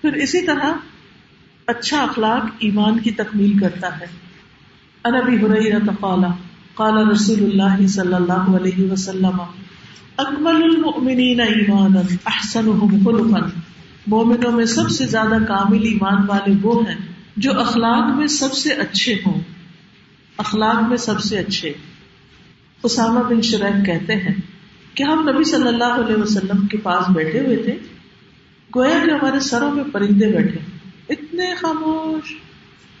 پھر اسی طرح اچھا اخلاق ایمان کی تکمیل کرتا ہے۔ عن ابی ہریرہ قال قال رسول اللہ صلی اللہ علیہ وسلم اکمل المؤمنین ایمانا احسنهم خلقا، مومنوں میں سب سے زیادہ کامل ایمان والے وہ ہیں جو اخلاق میں سب سے اچھے ہوں، اخلاق میں سب سے اچھے۔ اسامہ بن شریح کہتے ہیں کہ ہم نبی صلی اللہ علیہ وسلم کے پاس بیٹھے ہوئے تھے، گویا کہ ہمارے سروں میں پرندے بیٹھے، اتنے خاموش،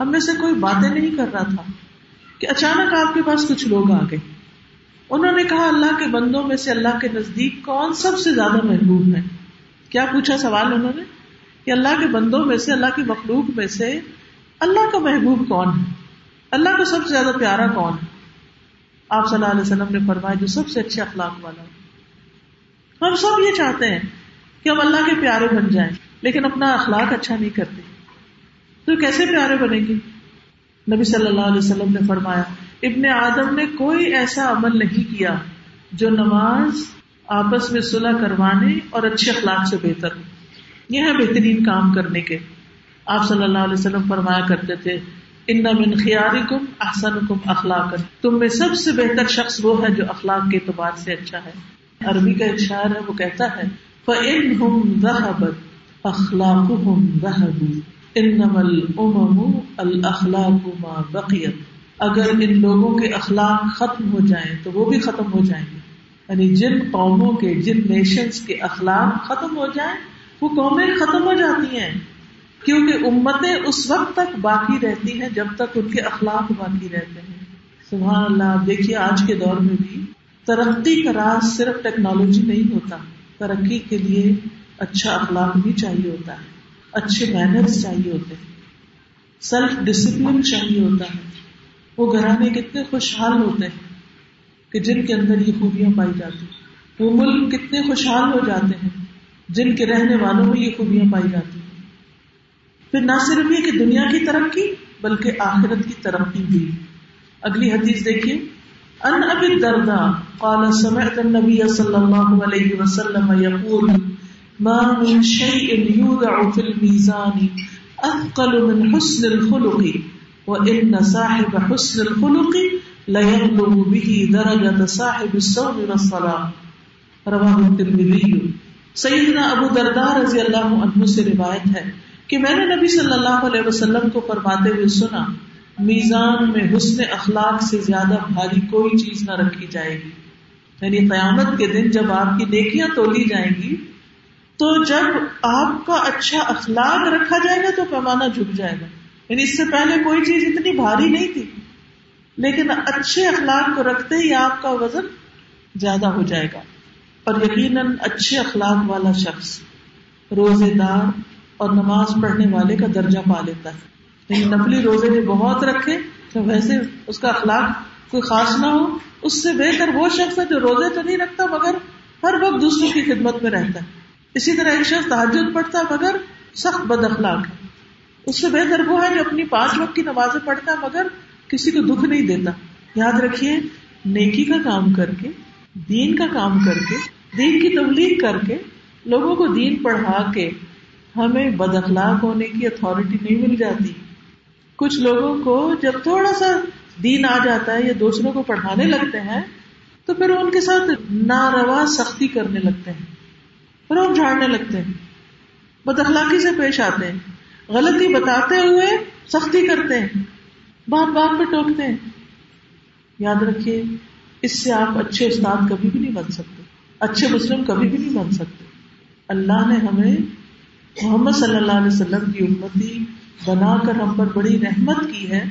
ہم میں سے کوئی باتیں نہیں کر رہا تھا کہ اچانک آپ کے پاس کچھ لوگ آ گئے۔ انہوں نے کہا اللہ کے بندوں میں سے اللہ کے نزدیک کون سب سے زیادہ محبوب ہے؟ کیا پوچھا سوال انہوں نے کہ اللہ کے بندوں میں سے، اللہ کی مخلوق میں سے اللہ کا محبوب کون ہے، اللہ کو سب سے زیادہ پیارا کون ہے؟ آپ صلی اللہ علیہ وسلم نے فرمایا جو سب سے اچھے اخلاق والا ہو۔ ہم سب یہ چاہتے ہیں کہ ہم اللہ کے پیارے بن جائیں، لیکن اپنا اخلاق اچھا نہیں کرتے، تو کیسے پیارے بنیں گے؟ نبی صلی اللہ علیہ وسلم نے فرمایا ابن آدم نے کوئی ایسا عمل نہیں کیا جو نماز، آپس میں صلح کروانے اور اچھے اخلاق سے بہتر ہو۔ یہ ہے بہترین کام کرنے کے۔ آپ صلی اللہ علیہ وسلم فرمایا کرتے تھے ان من خیارکم احسنکم اخلاقا، تم میں سب سے بہتر شخص وہ ہے جو اخلاق کے اعتبار سے اچھا ہے۔ عربی کا ایک شاعر ہے، وہ کہتا ہے فَإِنْهُمْ ذَهَبَتْ أَخْلَاقُهُمْ ذَهَبُوا إِنَّمَا الْأُمَمُ الْأَخْلَاقُ مَا بَقِيَتْ، اگر ان لوگوں کے اخلاق ختم ہو جائیں تو وہ بھی ختم ہو جائیں گے، یعنی جن قوموں کے، جن نیشنز کے اخلاق ختم ہو جائیں وہ قومیں ختم ہو جاتی ہیں، کیونکہ امتیں اس وقت تک باقی رہتی ہیں جب تک ان کے اخلاق باقی رہتے ہیں۔ سبحان اللہ، آپ دیکھیے آج کے دور میں بھی ترقی کا راز صرف ٹیکنالوجی نہیں ہوتا، ترقی کے لیے اچھا اخلاق بھی چاہیے ہوتا ہے، اچھے مینرز چاہیے ہوتے ہیں، سیلف ڈسپلن چاہیے ہوتا ہے۔ وہ گھرانے کتنے خوشحال ہوتے ہیں کہ جن کے اندر یہ خوبیاں پائی جاتی ہیں، وہ ملک کتنے خوشحال ہو جاتے ہیں جن کے رہنے والوں میں یہ خوبیاں پائی جاتی ہیں۔ پھر نہ صرف یہ کہ دنیا کی ترقی بلکہ آخرت کی ترقی بھی۔ اگلی حدیث دیکھیے، ان ابی الدرداء قال سمعت النبی صلی اللہ علیہ وسلم یقول ما من شیء یوضع فی المیزان اثقل من حسن الخلق وان صاحب حسن الخلق لیبلغ به درجۃ صاحب الصوم والصلاۃ۔ رواه الترمذی۔ سیدنا ابو الدرداء رضی اللہ عنہ سے روایت ہے کہ میں نے نبی صلی اللہ علیہ وسلم کو فرماتے ہوئے سنا میزان میں حسن اخلاق سے زیادہ بھاری کوئی چیز نہ رکھی جائے گی، یعنی قیامت کے دن جب آپ کی نیکیاں تولی جائیں گی تو جب آپ کا اچھا اخلاق رکھا جائے گا تو پیمانہ جھک جائے گا، یعنی اس سے پہلے کوئی چیز اتنی بھاری نہیں تھی، لیکن اچھے اخلاق کو رکھتے ہی آپ کا وزن زیادہ ہو جائے گا۔ اور یقیناً اچھے اخلاق والا شخص روزے دار اور نماز پڑھنے والے کا درجہ پا لیتا ہے، یعنی نفلی روزے جو بہت رکھے تو ویسے اس کا اخلاق کوئی خاص نہ ہو، اس سے بہتر وہ شخص ہے جو روزے تو نہیں رکھتا مگر ہر وقت دوسروں کی خدمت میں رہتا ہے۔ اسی طرح ایک شخص تہجد پڑھتا ہے مگر سخت بد اخلاق ہے، اس سے بہتر وہ ہے جو اپنی 5 وقت کی نمازیں پڑھتا ہے مگر کسی کو دکھ نہیں دیتا۔ یاد رکھیے، نیکی کا کام کر کے، دین کا کام کر کے، دین کی تبلیغ کر کے، لوگوں کو دین پڑھا کے ہمیں بد اخلاق ہونے کی اتھارٹی نہیں مل جاتی۔ کچھ لوگوں کو جب تھوڑا سا دین آ جاتا ہے یا دوسروں کو پڑھانے لگتے ہیں تو پھر ان کے ساتھ ناروا سختی کرنے لگتے ہیں، پھر وہ جھاڑنے لگتے ہیں، بد اخلاقی سے پیش آتے ہیں، غلطی بتاتے ہوئے سختی کرتے ہیں، بات بات پہ ٹوکتے ہیں۔ یاد رکھیے، اس سے آپ اچھے استاد کبھی بھی نہیں بن سکتے، اچھے مسلم کبھی بھی نہیں بن سکتے۔ اللہ نے ہمیں محمد صلی اللہ علیہ وسلم کی امتی بنا کر ہم پر بڑی رحمت کی ہے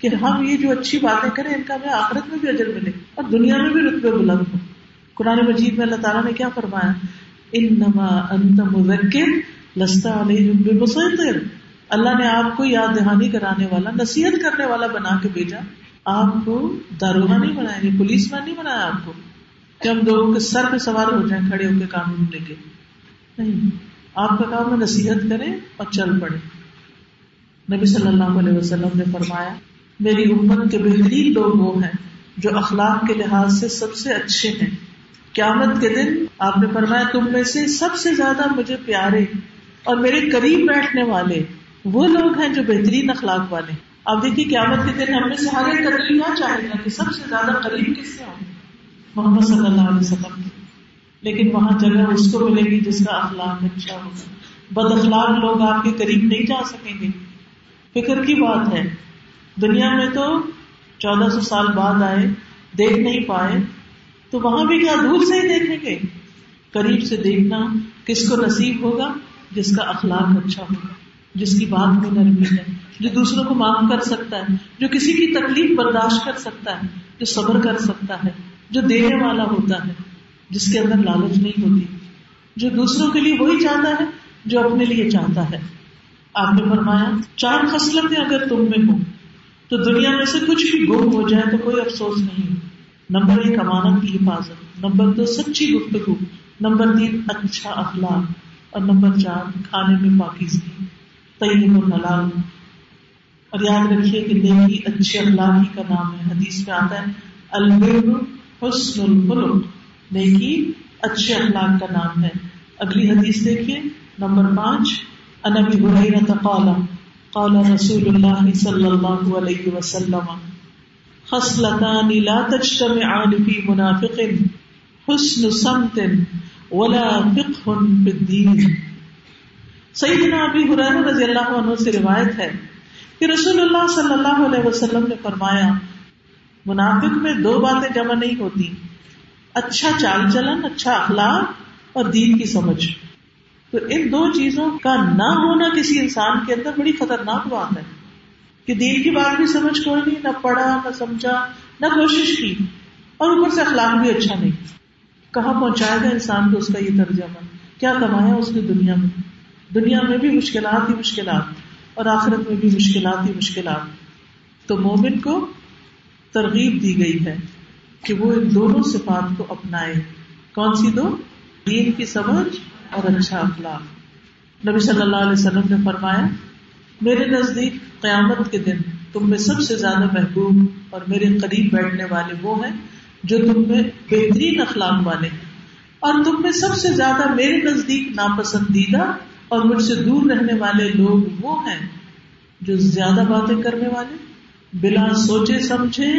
کہ ہم یہ جو اچھی باتیں کریں ان کا ہمیں آخرت میں بھی اجر ملے اور دنیا میں بھی رتبے بلند ہو۔ قرآن مجید میں اللہ تعالیٰ نے کیا فرمایا، انما انت مذکر لست علیہم بمسیطر، اللہ نے آپ کو یاد دہانی کرانے والا، نصیحت کرنے والا بنا کے بھیجا، آپ کو داروغہ نہیں بنایا، یہ پولیس مین نہیں بنایا آپ کو کہ ہم لوگوں کے سر پہ سوار ہو جائیں کھڑے ہو کے قانون لے کے، نہیں، آپ کا کام ہے نصیحت کریں اور چل پڑے۔ نبی صلی اللہ علیہ وسلم نے فرمایا میری امت کے بہترین لوگ وہ ہیں جو اخلاق کے لحاظ سے سب سے اچھے ہیں۔ قیامت کے دن آپ نے فرمایا تم میں سے سب سے زیادہ مجھے پیارے اور میرے قریب بیٹھنے والے وہ لوگ ہیں جو بہترین اخلاق والے. آپ دیکھیے قیامت کے دن ہم نے سہارے ترقی نہ چاہے گا کہ سب سے زیادہ قریب کس سے ہوں گے؟ محمد صلی اللہ علیہ وسلم. لیکن وہاں جگہ اس کو ملے گی جس کا اخلاق اچھا ہوگا. بد اخلاق لوگ آپ کے قریب نہیں جا سکیں گے. فکر کی بات ہے, دنیا میں تو 1400 سال بعد آئے, دیکھ نہیں پائے, تو وہاں بھی کیا دور سے ہی دیکھیں گے؟ قریب سے دیکھنا کس کو نصیب ہوگا؟ جس کا اخلاق اچھا ہوگا, جس کی بات میں نرمی ہے, جو دوسروں کو معاف کر سکتا ہے, جو کسی کی تکلیف برداشت کر سکتا ہے, جو صبر کر سکتا ہے, جو دینے والا ہوتا ہے, جس کے اندر لالچ نہیں ہوتی, جو دوسروں کے لیے وہی چاہتا ہے جو اپنے لیے چاہتا ہے. آپ نے فرمایا 4 خصلتیں اگر تم میں ہوں تو دنیا میں سے کچھ بھی گم ہو جائے تو کوئی افسوس نہیں. نمبر 1 امانت کی حفاظت, نمبر 2 سچی گفتگو, نمبر 3 اچھا اخلاق, اور نمبر 4 کھانے میں پاکیزگی, طیب و حلال. اور یاد رکھیے کہ نیکی اچھے اخلاق ہی کا نام ہے. حدیث میں آتا ہے البر حسن الخلق, نیکی اچھے اخلاق کا نام ہے. اگلی حدیث دیکھیے نمبر 5 عن ابی ہریرہ قال قال رسول اللہ صلی اللہ علیہ وسلم خصلتان لا تجتمعان فی منافق حسن صمت ولا فقہ فی الدین. سیدنا ابی ہریرہ رضی اللہ عنہ سے روایت ہے کہ رسول اللہ صلی اللہ علیہ وسلم نے فرمایا منافق میں 2 باتیں جمع نہیں ہوتی, اچھا چال چلن, اچھا اخلاق اور دین کی سمجھ. تو ان 2 چیزوں کا نہ ہونا کسی انسان کے اندر بڑی خطرناک بات ہے کہ دین کی بات بھی سمجھ کوئی نہیں, نہ پڑھا, نہ سمجھا, نہ کوشش کی, اور اوپر سے اخلاق بھی اچھا نہیں. کہاں پہنچائے گا انسان کو اس کا یہ طرز عمل؟ کیا کمایا اس نے دنیا میں؟ دنیا میں بھی مشکلات ہی مشکلات اور آخرت میں بھی مشکلات ہی مشکلات. تو مومن کو ترغیب دی گئی ہے کہ وہ ان دونوں صفات کو اپنائے. کون سی 2؟ دین کی سمجھ اور اچھا اخلاق. نبی صلی اللہ علیہ وسلم نے فرمایا میرے نزدیک قیامت کے دن تم میں سب سے زیادہ محبوب اور میرے قریب بیٹھنے والے وہ ہیں جو تم میں بہترین اخلاق والے ہیں, اور تم میں سب سے زیادہ میرے نزدیک ناپسندیدہ اور مجھ سے دور رہنے والے لوگ وہ ہیں جو زیادہ باتیں کرنے والے, بلا سوچے سمجھے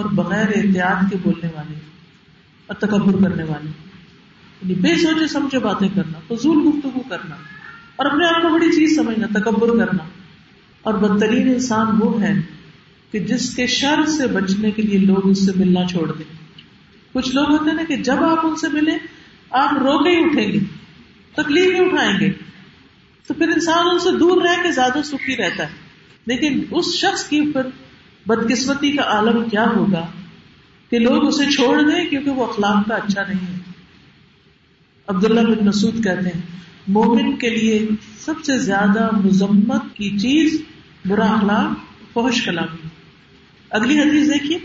اور بغیر احتیاط کے بولنے والے اور تکبر کرنے والے. یعنی بے سوچے سمجھے باتیں کرنا, فضول گفتگو کرنا, اور اپنے آپ کو بڑی چیز سمجھنا, تکبر کرنا. اور بدترین انسان وہ ہے کہ جس کے شر سے بچنے کے لیے لوگ اس سے ملنا چھوڑ دیں. کچھ لوگ ہوتے ہیں کہ جب آپ ان سے ملیں آپ رو کے ہی اٹھیں گے, تکلیف ہی اٹھائیں گے, تو پھر انسان ان سے دور رہ کے زیادہ سکھی رہتا ہے. لیکن اس شخص کی پھر بدقسمتی کا عالم کیا ہوگا کہ لوگ اسے چھوڑ دیں کیونکہ وہ اخلاق کا اچھا نہیں ہے. عبداللہ بن مسعود کہتے ہیں مومن کے لیے سب سے زیادہ مذمت کی چیز برا اخلاق, فحش کلامی. اگلی حدیث دیکھیے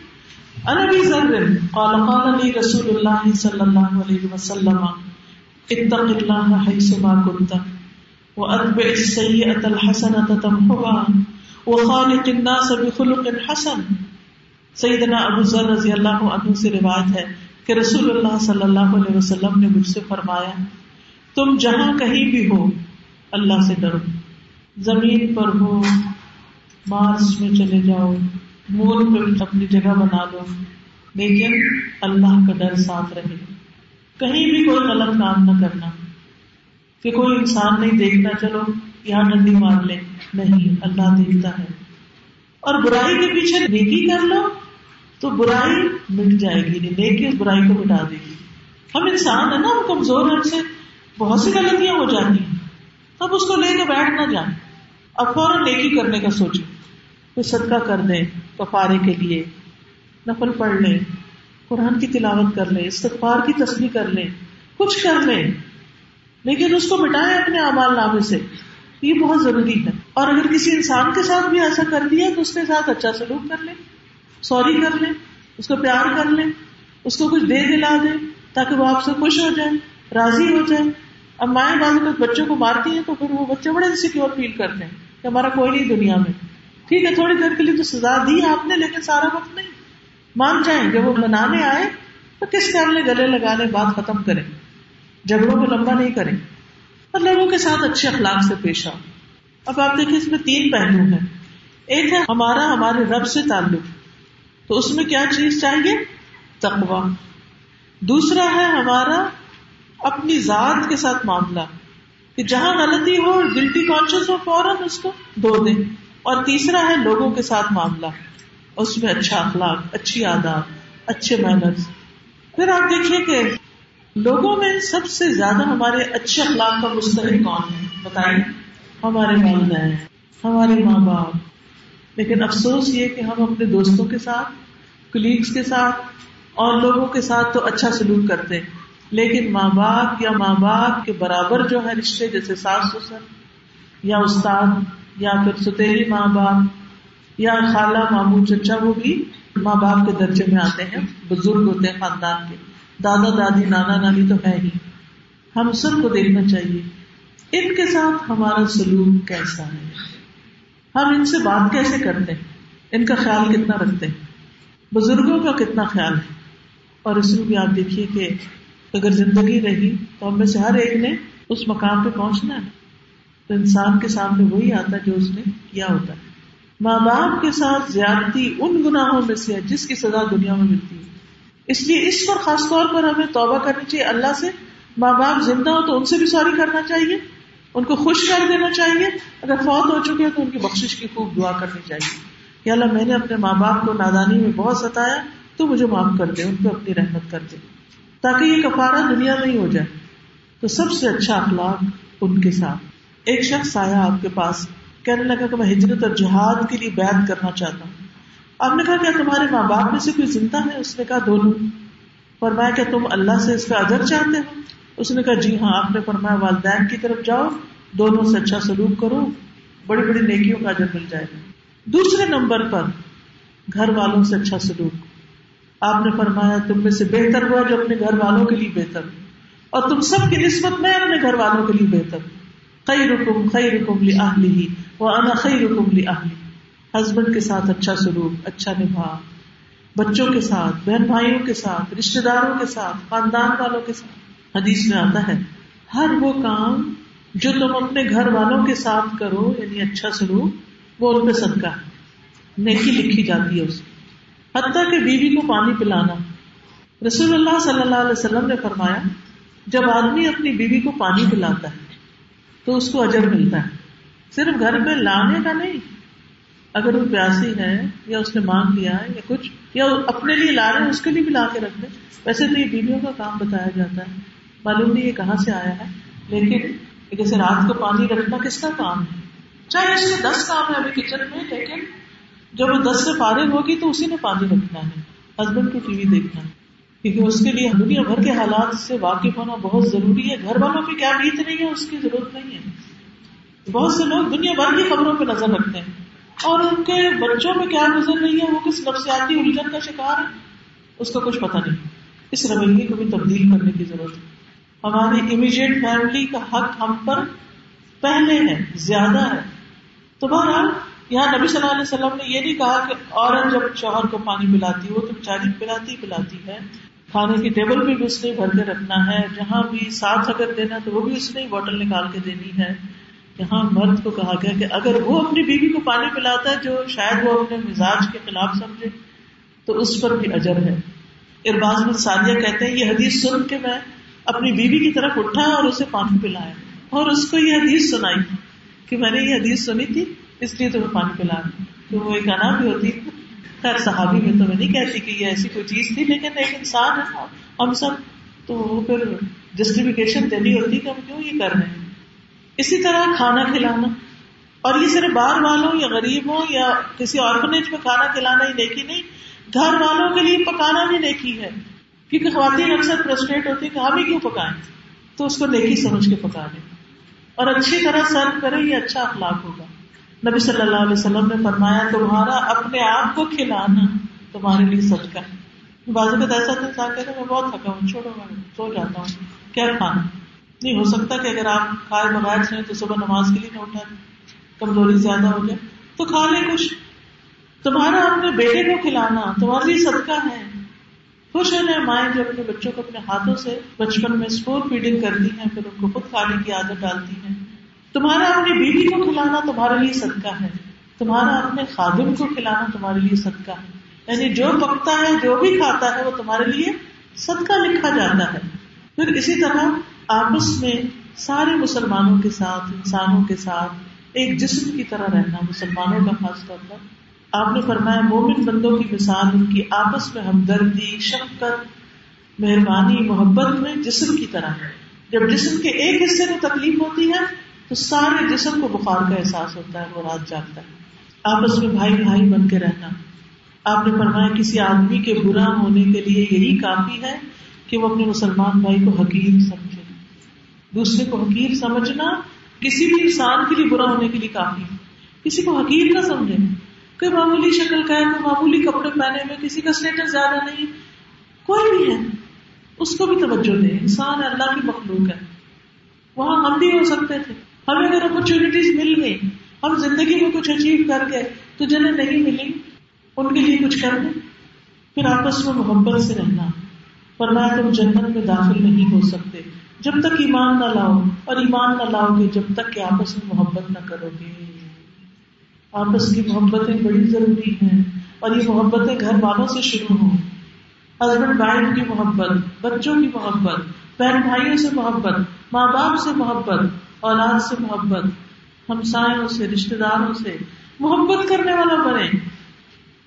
عن ابی ذر قال قال لي رسول اللہ صلی اللہ علیہ وسلم اتق اللہ حیثما کنت واتبع السیئۃ الحسنۃ تمحها وخالق الناس بخلق حسن. سیدنا ابو ذر رضی اللہ عنہ سے روایت ہے کہ رسول اللہ صلی اللہ علیہ وسلم نے مجھ سے فرمایا تم جہاں کہیں بھی ہو اللہ سے ڈرو, زمین پر ہو, مارس میں چلے جاؤ, مون پہ اپنی جگہ بنا لو, لیکن اللہ کا ڈر ساتھ رہے. کہیں بھی کوئی غلط کام نہ کرنا کہ کوئی انسان نہیں دیکھنا چلو یہاں ڈنڈی مار لیں, نہیں, اللہ دیکھتا ہے. اور برائی کے پیچھے نیکی کر لو تو برائی مٹ جائے گی, نیکی اس برائی کو مٹا دے گی. ہم انسان ہیں نا, ہم کمزور ہیں, سے بہت سی غلطیاں ہو جاتی ہیں, تب اس کو لے کے بیٹھ نہ جائیں, اب فوراً نیکی کرنے کا سوچیں. کوئی صدقہ کر دیں کفارے کے لیے, نفل پڑھ لیں, قرآن کی تلاوت کر لیں, استغفار کی تسبیح کر لیں, کچھ کر لیں, لیکن اس کو مٹائیں اپنے اعمال نامے سے. یہ بہت ضروری ہے. اور اگر کسی انسان کے ساتھ بھی ایسا کر دیا تو اس کے ساتھ اچھا سلوک کر لیں, سوری کر لیں, اس کو پیار کر لیں, اس کو کچھ دے دلا دیں تاکہ وہ آپ سے خوش ہو جائیں, راضی ہو جائیں. اب مائیں بعض بچوں کو مارتی ہیں تو پھر وہ بچے بڑے انسیکیور فیل کرتے ہیں کہ ہمارا کوئی نہیں دنیا میں. ٹھیک ہے, تھوڑی دیر کے لیے تو سزا دی آپ نے, لیکن سارا وقت نہیں. مان جائیں جب وہ منانے آئے تو کس کام لے گلے لگانے, بات ختم کریں, جھگڑوں کو لمبا نہیں کریں. اور لوگوں کے ساتھ اچھے اخلاق سے پیش آؤ. اب آپ دیکھیں اس میں تین پہلو ہیں. ایک ہے ہمارا ہمارے رب سے تعلق, تو اس میں کیا چیز چاہیے؟ تقویٰ. دوسرا ہے ہمارا اپنی ذات کے ساتھ معاملہ, کہ جہاں غلطی ہو اور گلٹی کانشیس ہو فوراً اس کو دھو دیں. اور تیسرا ہے لوگوں کے ساتھ معاملہ, اس میں اچھا اخلاق, اچھی عادات, اچھے مینرز. پھر آپ دیکھیے کہ لوگوں میں سب سے زیادہ ہمارے اچھے اخلاق کا مستحق کون ہے؟ بتائیں. ہمارے والدین, ہمارے ماں باپ. لیکن افسوس یہ کہ ہم اپنے دوستوں کے ساتھ, کلیگز کے ساتھ اور لوگوں کے ساتھ تو اچھا سلوک کرتے ہیں, لیکن ماں باپ یا ماں باپ کے برابر جو ہے رشتے, جیسے ساس سسر یا استاد یا پھر ستیری ماں باپ یا خالہ ماموں چچا, وہ بھی ماں باپ کے درجے میں آتے ہیں, بزرگ ہوتے ہیں خاندان کے. دادا دادی نانا نانی تو ہے ہی, ہم سب کو دیکھنا چاہیے ان کے ساتھ ہمارا سلوک کیسا ہے, ہم ان سے بات کیسے کرتے ہیں, ان کا خیال کتنا رکھتے ہیں, بزرگوں کا کتنا خیال ہے. اور اس میں بھی آپ دیکھیے کہ اگر زندگی رہی تو ہم میں سے ہر ایک نے اس مقام پہ پہنچنا ہے, تو انسان کے سامنے وہی آتا جو اس نے کیا ہوتا ہے. ماں باپ کے ساتھ زیادتی ان گناہوں میں سے ہے جس کی سزا دنیا میں ملتی ہے, اس لیے اس پر خاص طور پر ہمیں توبہ کرنی چاہیے اللہ سے. ماں باپ زندہ ہو تو ان سے بھی سوری کرنا چاہیے, ان کو خوش کر دینا چاہیے, اگر فوت ہو چکے تو ان کی بخشش کی خوب دعا کرنی چاہیے. یا اللہ میں نے اپنے ماں باپ کو نادانی میں بہت ستایا, تو مجھے معاف کر دے, ان پہ اپنی رحمت کر دے, تاکہ یہ کفارہ دنیا میں ہی ہو جائے. تو سب سے اچھا اخلاق ان کے ساتھ. ایک شخص آیا آپ کے پاس, کہنے لگا کہ میں ہجرت اور جہاد کے لیے بیعت کرنا چاہتا ہوں. آپ نے کہا کیا تمہارے ماں باپ میں سے کوئی زندہ ہے؟ اس نے کہا دونوں. فرمایا کہ تم اللہ سے اس کا اجر چاہتے ہو؟ اس نے کہا جی ہاں. آپ نے فرمایا والدین کی طرف جاؤ, دونوں سے اچھا سلوک کرو, بڑی بڑی نیکیوں کا اجر مل جائے گا. دوسرے نمبر پر گھر والوں سے اچھا سلوک. آپ نے فرمایا تم میں سے بہتر ہوا جو اپنے گھر والوں کے لیے بہتر, اور تم سب کی نسبت میں اپنے گھر والوں کے لیے بہتر. خیرکم خیرکم لأہلہ وانا خیرکم لأہلی. ہسبینڈ کے ساتھ اچھا سلوک, اچھا نبھاؤ, بچوں کے ساتھ, بہن بھائیوں کے ساتھ, رشتے داروں کے ساتھ, خاندان والوں کے ساتھ. حدیث میں آتا ہے ہر وہ کام جو تم اپنے گھر والوں کے ساتھ کرو, یعنی اچھا سلوک, وہ ان پہ صدقہ ہے, نیکی لکھی جاتی ہے اسے. حتیٰ کہ بیوی کو پانی پلانا. رسول اللہ صلی اللہ علیہ وسلم نے فرمایا جب آدمی اپنی بیوی کو پانی پلاتا ہے تو اس کو اجر ملتا ہے, صرف گھر میں لانے کا نہیں. اگر وہ پیاسی ہے یا اس نے مانگ لیا ہے یا کچھ, یا اپنے لیے لا رہے ہیں اس کے لیے بھی لا کے رکھ دیں. ویسے تو یہ بیویوں کا کام بتایا جاتا ہے, معلوم نہیں یہ کہاں سے آیا ہے, لیکن جیسے رات کو پانی رکھنا کس کا کام ہے, چاہے اس میں 10 کام ہے ابھی کچن میں, لیکن جب وہ 10 سے فارغ ہوگی تو اسی نے پانی رکھنا ہے, ہسبینڈ کو ٹی وی دیکھنا ہے, کیونکہ اس کے لیے دنیا بھر کے حالات سے واقف ہونا بہت ضروری ہے. گھر والوں پہ کیا بیت رہی ہے اس کی ضرورت نہیں ہے. بہت سے لوگ دنیا بھر کی خبروں پہ نظر رکھتے ہیں, اور ان کے بچوں میں کیا نظر رہی ہے, وہ کس نفسیاتی الجھن کا شکار ہے, اس کا کچھ پتہ نہیں. اس رویے کو بھی تبدیل کرنے کی ضرورت ہے. ہماری امیڈیٹ فیملی کا حق ہم پر پہلے ہے, زیادہ ہے. تو بہرحال یہاں نبی صلی اللہ علیہ وسلم نے یہ نہیں کہا کہ عورت جب شوہر کو پانی پلاتی ہے وہ تو بیچاری پلاتی ہے, کھانے کی ٹیبل پہ بھی اس نے بھر کے رکھنا ہے, جہاں بھی ساتھ اگر دینا تو وہ بھی اس نے بوٹل نکال کے دینی ہے. یہاں مرد کو کہا گیا کہ اگر وہ اپنی بیوی کو پانی پلاتا ہے جو شاید وہ اپنے مزاج کے خلاف سمجھے تو اس پر بھی اجر ہے. ارباز بن ساریہ کہتے ہیں یہ حدیث سن کے میں اپنی بیوی کی طرف اٹھا اور اسے پانی پلایا, اور اس کو یہ حدیث سنائی کہ میں نے یہ حدیث سنی تھی اس لیے تو وہ پانی پلا رہی. تو وہ ایک انا بھی ہوتی, خیر صحابی میں تو میں نہیں کہتی کہ یہ ایسی کوئی چیز تھی, لیکن ایک انسان ہے ہم سب, تو وہ پھر جسٹیفیکیشن دینی ہوتی کہ ہم کیوں یہ کر رہے ہیں. اسی طرح کھانا کھلانا, اور یہ صرف باہر والوں یا غریبوں یا کسی آرگنیج میں کھانا کھلانا ہی نیکی نہیں, گھر والوں کے لیے پکانا بھی نیکی ہے, کیونکہ خواتین اکثر فرسٹریٹ ہوتی کہ ہم ہی کیوں پکائیں, تو اس کو نیکی سمجھ کے پکا دیں اور اچھی طرح سرو کریں, یہ اچھا اخلاق ہوگا. نبی صلی اللہ علیہ وسلم نے فرمایا تمہارا اپنے آپ کو کھلانا تمہارے لیے صدقہ ہے. بازو کا ایسا تھا کہ میں بہت تھکا ہوں, چھوڑو میں سو جاتا ہوں, کیا کھانا نہیں ہو سکتا کہ اگر آپ کھائے بغیر سوئیں تو صبح نماز کے لیے نہ اٹھیں, کمزوری زیادہ ہو جائے تو کھا لیں کچھ. تمہارا اپنے بیٹے کو کھلانا تمہارے لیے صدقہ ہے, خوش ہیں مائیں جو اپنے بچوں کو اپنے ہاتھوں سے بچپن میں اسپور فیڈنگ کرتی ہیں، پھر ان کو خود کھانے کی عادت ڈالتی ہیں. تمہارا اپنی بیوی کو کھلانا تمہارے لیے صدقہ ہے، تمہارا اپنے خادم کو کھلانا تمہارے لیے صدقہ ہے. یعنی جو پکتا ہے، جو بھی کھاتا ہے، وہ تمہارے لیے صدقہ لکھا جاتا ہے. پھر اسی طرح آپس میں سارے مسلمانوں کے ساتھ، انسانوں کے ساتھ ایک جسم کی طرح رہنا، مسلمانوں کا خاص طور پر. آپ نے فرمایا مومن بندوں کی مثال ان کی آپس میں ہمدردی، شفقت، مہربانی، محبت میں جسم کی طرح ہے. جب جسم کے ایک حصے میں تکلیف ہوتی ہے تو سارے جسم کو بخار کا احساس ہوتا ہے، وہ رات جاگتا ہے. آپس میں بھائی بھائی بن کے رہنا. آپ نے فرمایا کسی آدمی کے برا ہونے کے لیے یہی کافی ہے کہ وہ اپنے مسلمان بھائی کو حقیر سمجھے. دوسرے کو حقیر سمجھنا کسی بھی انسان کے لیے برا ہونے کے لیے کافی ہے. کسی کو حقیر نہ سمجھے، کوئی معمولی شکل کا ہے، کوئی معمولی کپڑے پہنے میں، کسی کا اسٹیٹس زیادہ نہیں، کوئی بھی ہے اس کو بھی توجہ دے. انسان اللہ کی مخلوق ہے، وہاں ہم بھی ہو سکتے تھے. ہمیں اگر اپرچونٹیز مل گئی، ہم زندگی میں کچھ اچیو کر گئے، تو جنہیں نہیں ملی ان کے لیے کچھ کر دیں. پھر آپس میں محبت سے رہنا. فرمایا تم جنت میں داخل نہیں ہو سکتے جب تک ایمان نہ لاؤ، اور ایمان نہ لاؤ گے جب تک کہ آپس میں محبت نہ کرو گے. آپس کی محبتیں بڑی ضروری ہیں، اور یہ محبتیں گھر والوں سے شروع ہوں. ہسبینڈ وائف کی محبت، بچوں کی محبت، بہن بھائیوں سے محبت، ماں باپ سے محبت، اولاد سے محبت، ہمسایوں سے، رشتے داروں سے محبت کرنے والا بنے.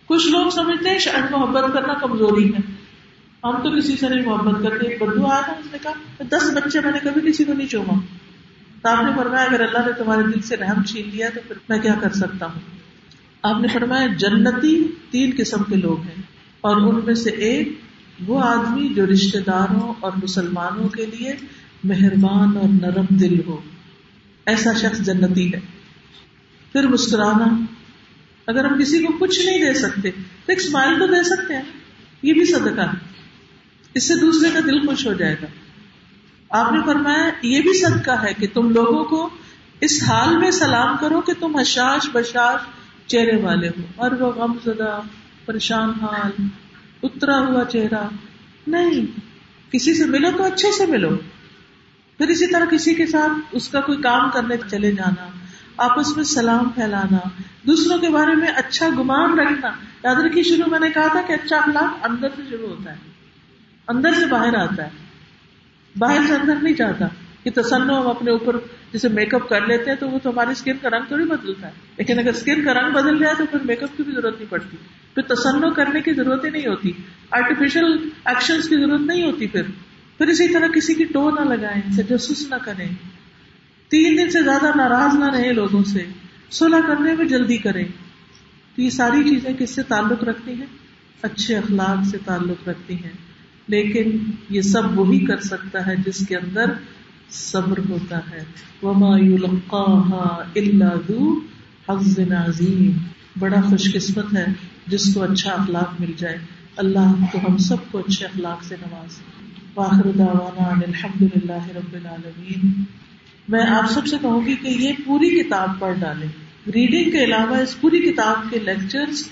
کچھ لوگ سمجھتے ہیں شاید محبت کرنا کمزوری ہے، ہم تو کسی سے نہیں محبت کرتے. ایک بدو آیا تھا، اس نے کہا 10 بچے میں نے کبھی کسی کو نہیں چوما. تو آپ نے فرمایا اگر اللہ نے تمہارے دل سے رحم چھین لیا تو پھر میں کیا کر سکتا ہوں. آپ نے فرمایا جنتی 3 قسم کے لوگ ہیں، اور ان میں سے ایک وہ آدمی جو رشتے داروں اور مسلمانوں کے لیے مہربان اور نرم دل ہو، ایسا شخص جنتی ہے. پھر مسکرانا. اگر ہم کسی کو کچھ نہیں دے سکتے تو ایک اسمائل تو دے سکتے ہیں، یہ بھی صدقہ ہے، اس سے دوسرے کا دل خوش ہو جائے گا. آپ نے فرمایا یہ بھی صدقہ ہے کہ تم لوگوں کو اس حال میں سلام کرو کہ تم حشاش بشاش چہرے والے ہو، اور وہ غم زدہ، پریشان حال، اترا ہوا چہرہ نہیں. کسی سے ملو تو اچھے سے ملو. پھر اسی طرح کسی کے ساتھ اس کا کوئی کام کرنے چلے جانا، آپس میں سلام پھیلانا، دوسروں کے بارے میں اچھا گمان رکھنا. یاد رکھیے شروع میں نے کہا تھا کہ اچھا اخلاق اندر سے شروع ہوتا ہے، اندر سے باہر آتا ہے، باہر سے اندر نہیں جاتا. کہ تسنن ہم اپنے اوپر جیسے میک اپ کر لیتے ہیں تو وہ تو ہماری اسکن کا رنگ تو نہیں بدلتا ہے، لیکن اگر اسکن کا رنگ بدل جائے تو پھر میک اپ کی بھی ضرورت نہیں پڑتی، پھر تسنن کرنے کی ضرورت ہی نہیں ہوتی، آرٹیفیشل ایکشنز کی ضرورت نہیں ہوتی. پھر اسی طرح کسی کی ٹو نہ لگائیں، تجسس نہ کریں، 3 دن سے زیادہ ناراض نہ رہے لوگوں سے، صلح کرنے میں جلدی کریں. تو یہ ساری چیزیں کس سے تعلق رکھتی ہیں؟ اچھے اخلاق سے تعلق رکھتی ہیں. لیکن یہ سب وہی کر سکتا ہے جس کے اندر صبر ہوتا ہے. وَمَا يُلَقَّاهَا إِلَّا ذُو حَظٍّ عَظِيمٍ. بڑا خوش قسمت ہے جس کو اچھا اخلاق مل جائے. اللہ تو ہم سب کو اچھے اخلاق سے نوازے. وآخر دعوانا ان الحمدللہ رب العالمین. میں آپ سب سے کہوں گی کہ یہ پوری کتاب پڑھ ڈالیں. ریڈنگ کے علاوہ اس پوری کتاب کے لیکچرز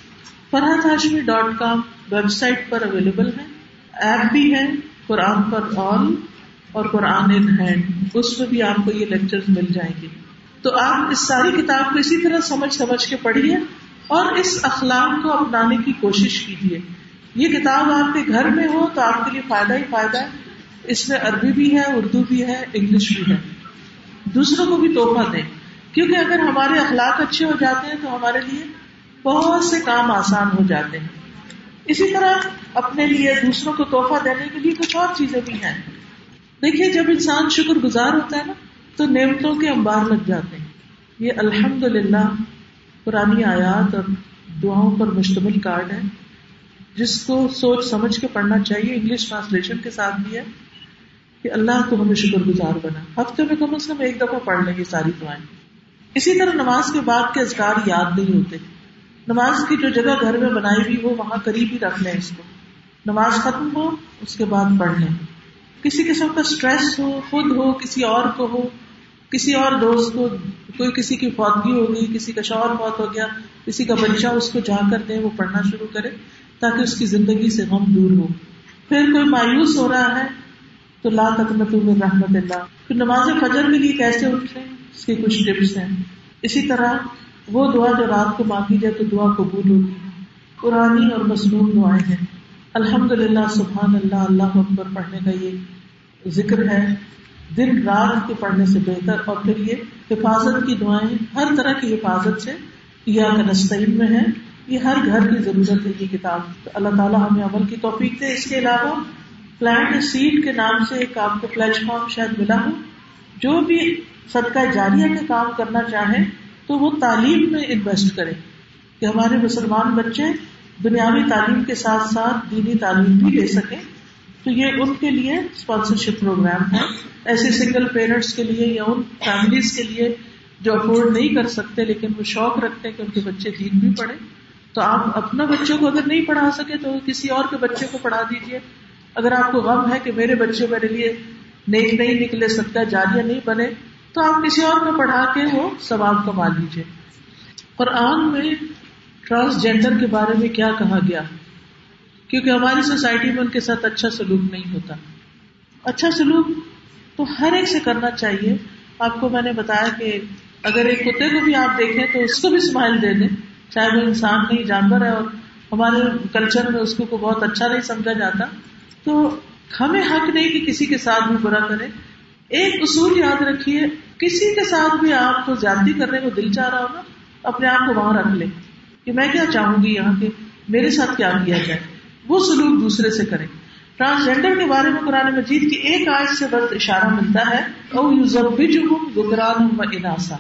farhathashmi.com ویب سائٹ پر اویلیبل ہیں. ایپ بھی ہے قرآن پر آل اور قرآن ان ہینڈ، اس میں بھی آپ کو یہ لیکچرز مل جائیں گے. تو آپ اس ساری کتاب کو اسی طرح سمجھ سمجھ کے پڑھیے اور اس اخلاق کو اپنانے کی کوشش کیجیے. یہ کتاب آپ کے گھر میں ہو تو آپ کے لیے فائدہ ہی فائدہ ہے. اس میں عربی بھی ہے، اردو بھی ہے، انگلش بھی ہے. دوسروں کو بھی تحفہ دیں، کیونکہ اگر ہمارے اخلاق اچھے ہو جاتے ہیں تو ہمارے لیے بہت سے کام آسان ہو جاتے ہیں. اسی طرح اپنے لیے دوسروں کو تحفہ دینے کے لیے کچھ اور چیزیں بھی ہیں. دیکھیے جب انسان شکر گزار ہوتا ہے نا تو نعمتوں کے انبار لگ جاتے ہیں. یہ الحمدللہ پرانی آیات اور دعاؤں پر مشتمل کارڈ ہے جس کو سوچ سمجھ کے پڑھنا چاہیے. انگلش ٹرانسلیشن کے ساتھ بھی ہے کہ اللہ تو ہمیں شکر گزار بنا. ہفتے میں کم از کم ایک دفعہ پڑھ لیں گے ساری دعائیں. اسی طرح نماز کے بعد کے اذکار یاد نہیں ہوتے، نماز کی جو جگہ گھر میں بنائی ہوئی ہو وہاں قریب ہی رکھ لیں اس کو. نماز ختم ہو اس کے بعد پڑھ لیں. کسی قسم کا سٹریس ہو، خود ہو، کسی اور کو ہو، کسی اور دوست کو، کوئی کسی کی فوتگی ہو گئی، کسی کا شوہر فوت ہو گیا، کسی کا بچہ، اس کو جا کر دیں وہ پڑھنا شروع کرے تاکہ اس کی زندگی سے غم دور ہو. پھر کوئی مایوس ہو رہا ہے تو لا تقنطوا من رحمت اللہ. پھر نماز فجر کے لیے کیسے اٹھیں, اس کے کچھ ٹپس ہیں. اسی طرح وہ دعا جو رات کو مانگی جائے تو دعا قبول ہوگی, قرآنی اور مسنون دعائیں ہیں. الحمدللہ, سبحان اللہ, اللہ اکبر پڑھنے کا یہ ذکر ہے دن رات کے پڑھنے سے بہتر. اور پھر یہ حفاظت کی دعائیں, ہر طرح کی حفاظت سے یا کا نستعین میں ہے. یہ ہر گھر کی ضرورت ہے یہ کتاب. اللہ تعالیٰ ہمیں عمل کی توفیق دے. اس کے علاوہ پلانٹ سیڈ کے نام سے ایک آپ کو پلیٹ فارم شاید ملا ہو, جو بھی صدقہ جاریہ میں کام کرنا چاہیں تو وہ تعلیم میں انویسٹ کریں کہ ہمارے مسلمان بچے دنیاوی تعلیم کے ساتھ ساتھ دینی تعلیم بھی لے سکیں. تو یہ ان کے لیے اسپانسرشپ پروگرام ہے, ایسے سنگل پیرنٹس کے لیے یا ان فیملیز کے لیے جو افورڈ نہیں کر سکتے لیکن وہ شوق رکھتے ہیں کہ ان کے بچے دین بھی پڑھیں. تو آپ اپنا بچوں کو اگر نہیں پڑھا سکے تو کسی اور کے بچے کو پڑھا دیجئے. اگر آپ کو غم ہے کہ میرے بچے میرے لیے نیک نہیں نکلے, صدقہ جاریہ نہیں بنے, تو آپ کسی اور کو پڑھا کے وہ ثواب کما لیجئے. قرآن میں ٹرانس جینڈر کے بارے میں کیا کہا گیا, کیونکہ ہماری سوسائٹی میں ان کے ساتھ اچھا سلوک نہیں ہوتا. اچھا سلوک تو ہر ایک سے کرنا چاہیے. آپ کو میں نے بتایا کہ اگر ایک کتے کو بھی آپ دیکھیں تو اس کو بھی اسمائل دے دیں, چاہے وہ انسان نہیں جانور ہے, اور ہمارے کلچر میں اس کو بہت اچھا نہیں سمجھا جاتا. تو ہمیں حق نہیں کہ کسی کے ساتھ بھی برا کریں. ایک اصول یاد رکھیے, کسی کے ساتھ بھی آپ کو زیادتی کرنے کو دل چاہ رہا ہوگا, اپنے آپ کو وہاں رکھ لیں کہ میں کیا چاہوں گی یہاں کے, میرے ساتھ کیا کیا جائے, وہ سلوک دوسرے سے کریں. ٹرانسجینڈر کے بارے میں قرآن مجید کی ایک آیت سے بس اشارہ ملتا ہے, او یزوجہم ذکرانہم واناسا,